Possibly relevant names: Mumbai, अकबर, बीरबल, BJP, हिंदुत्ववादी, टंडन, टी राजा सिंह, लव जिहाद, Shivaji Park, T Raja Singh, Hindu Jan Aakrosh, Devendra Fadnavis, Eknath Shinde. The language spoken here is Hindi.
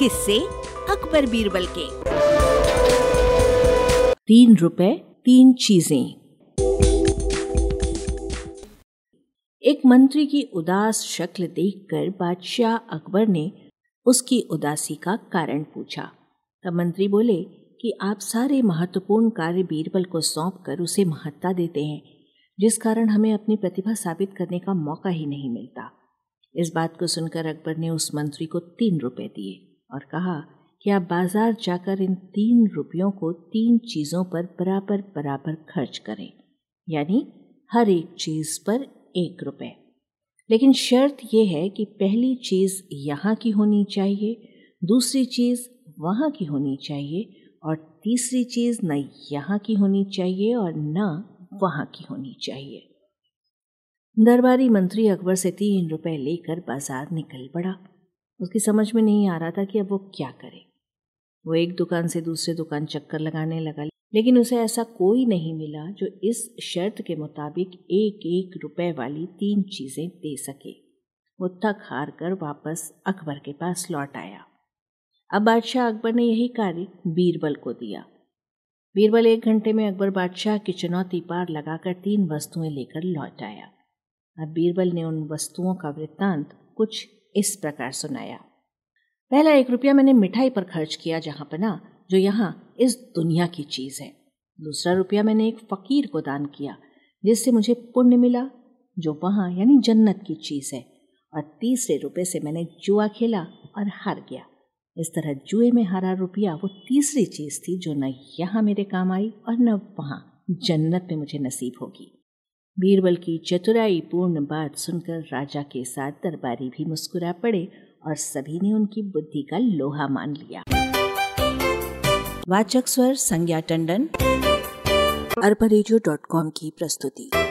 किससे अकबर बीरबल के। 3 रुपए 3 चीजें। एक मंत्री की उदास शक्ल देखकर बादशाह अकबर ने उसकी उदासी का कारण पूछा। तब मंत्री बोले कि आप सारे महत्वपूर्ण कार्य बीरबल को सौंप कर उसे महत्ता देते हैं, जिस कारण हमें अपनी प्रतिभा साबित करने का मौका ही नहीं मिलता। इस बात को सुनकर अकबर ने उस मंत्री को 3 रुपए दिए और कहा कि आप बाजार जाकर इन 3 रुपयों को 3 चीज़ों पर बराबर बराबर खर्च करें, यानी हर एक चीज़ पर 1 रुपये। लेकिन शर्त यह है कि पहली चीज़ यहाँ की होनी चाहिए, दूसरी चीज़ वहाँ की होनी चाहिए और तीसरी चीज़ न यहाँ की होनी चाहिए और न वहाँ की होनी चाहिए। दरबारी मंत्री अकबर से 3 रुपए लेकर बाजार निकल पड़ा। उसकी समझ में नहीं आ रहा था कि अब वो क्या करे। वो एक दुकान से दूसरे दुकान चक्कर लगाने लगा, लेकिन उसे ऐसा कोई नहीं मिला जो इस शर्त के मुताबिक 1-1 रुपए वाली 3 चीज़ें दे सके। वो थक हार कर वापस अकबर के पास लौट आया। अब बादशाह अकबर ने यही कार्य बीरबल को दिया। बीरबल 1 घंटे में अकबर बादशाह की चुनौती पार लगाकर 3 वस्तुएं लेकर लौट आया। अब बीरबल ने उन वस्तुओं का वृत्तांत कुछ इस प्रकार सुनाया। पहला 1 रुपया मैंने मिठाई पर खर्च किया, जहाँ पना जो यहाँ इस दुनिया की चीज़ है। दूसरा रुपया मैंने एक फ़कीर को दान किया, जिससे मुझे पुण्य मिला जो वहाँ यानी जन्नत की चीज़ है। और तीसरे रुपये से मैंने जुआ खेला और हार गया। इस तरह जुए में हारा रुपया वो तीसरी चीज़ थी जो न यहाँ मेरे काम आई और न वहाँ जन्नत में मुझे नसीब होगी। बीरबल की चतुराई पूर्ण बात सुनकर राजा के साथ दरबारी भी मुस्कुरा पड़े और सभी ने उनकी बुद्धि का लोहा मान लिया। वाचक स्वर संज्ञा टंडन, arbaredio.com की प्रस्तुति।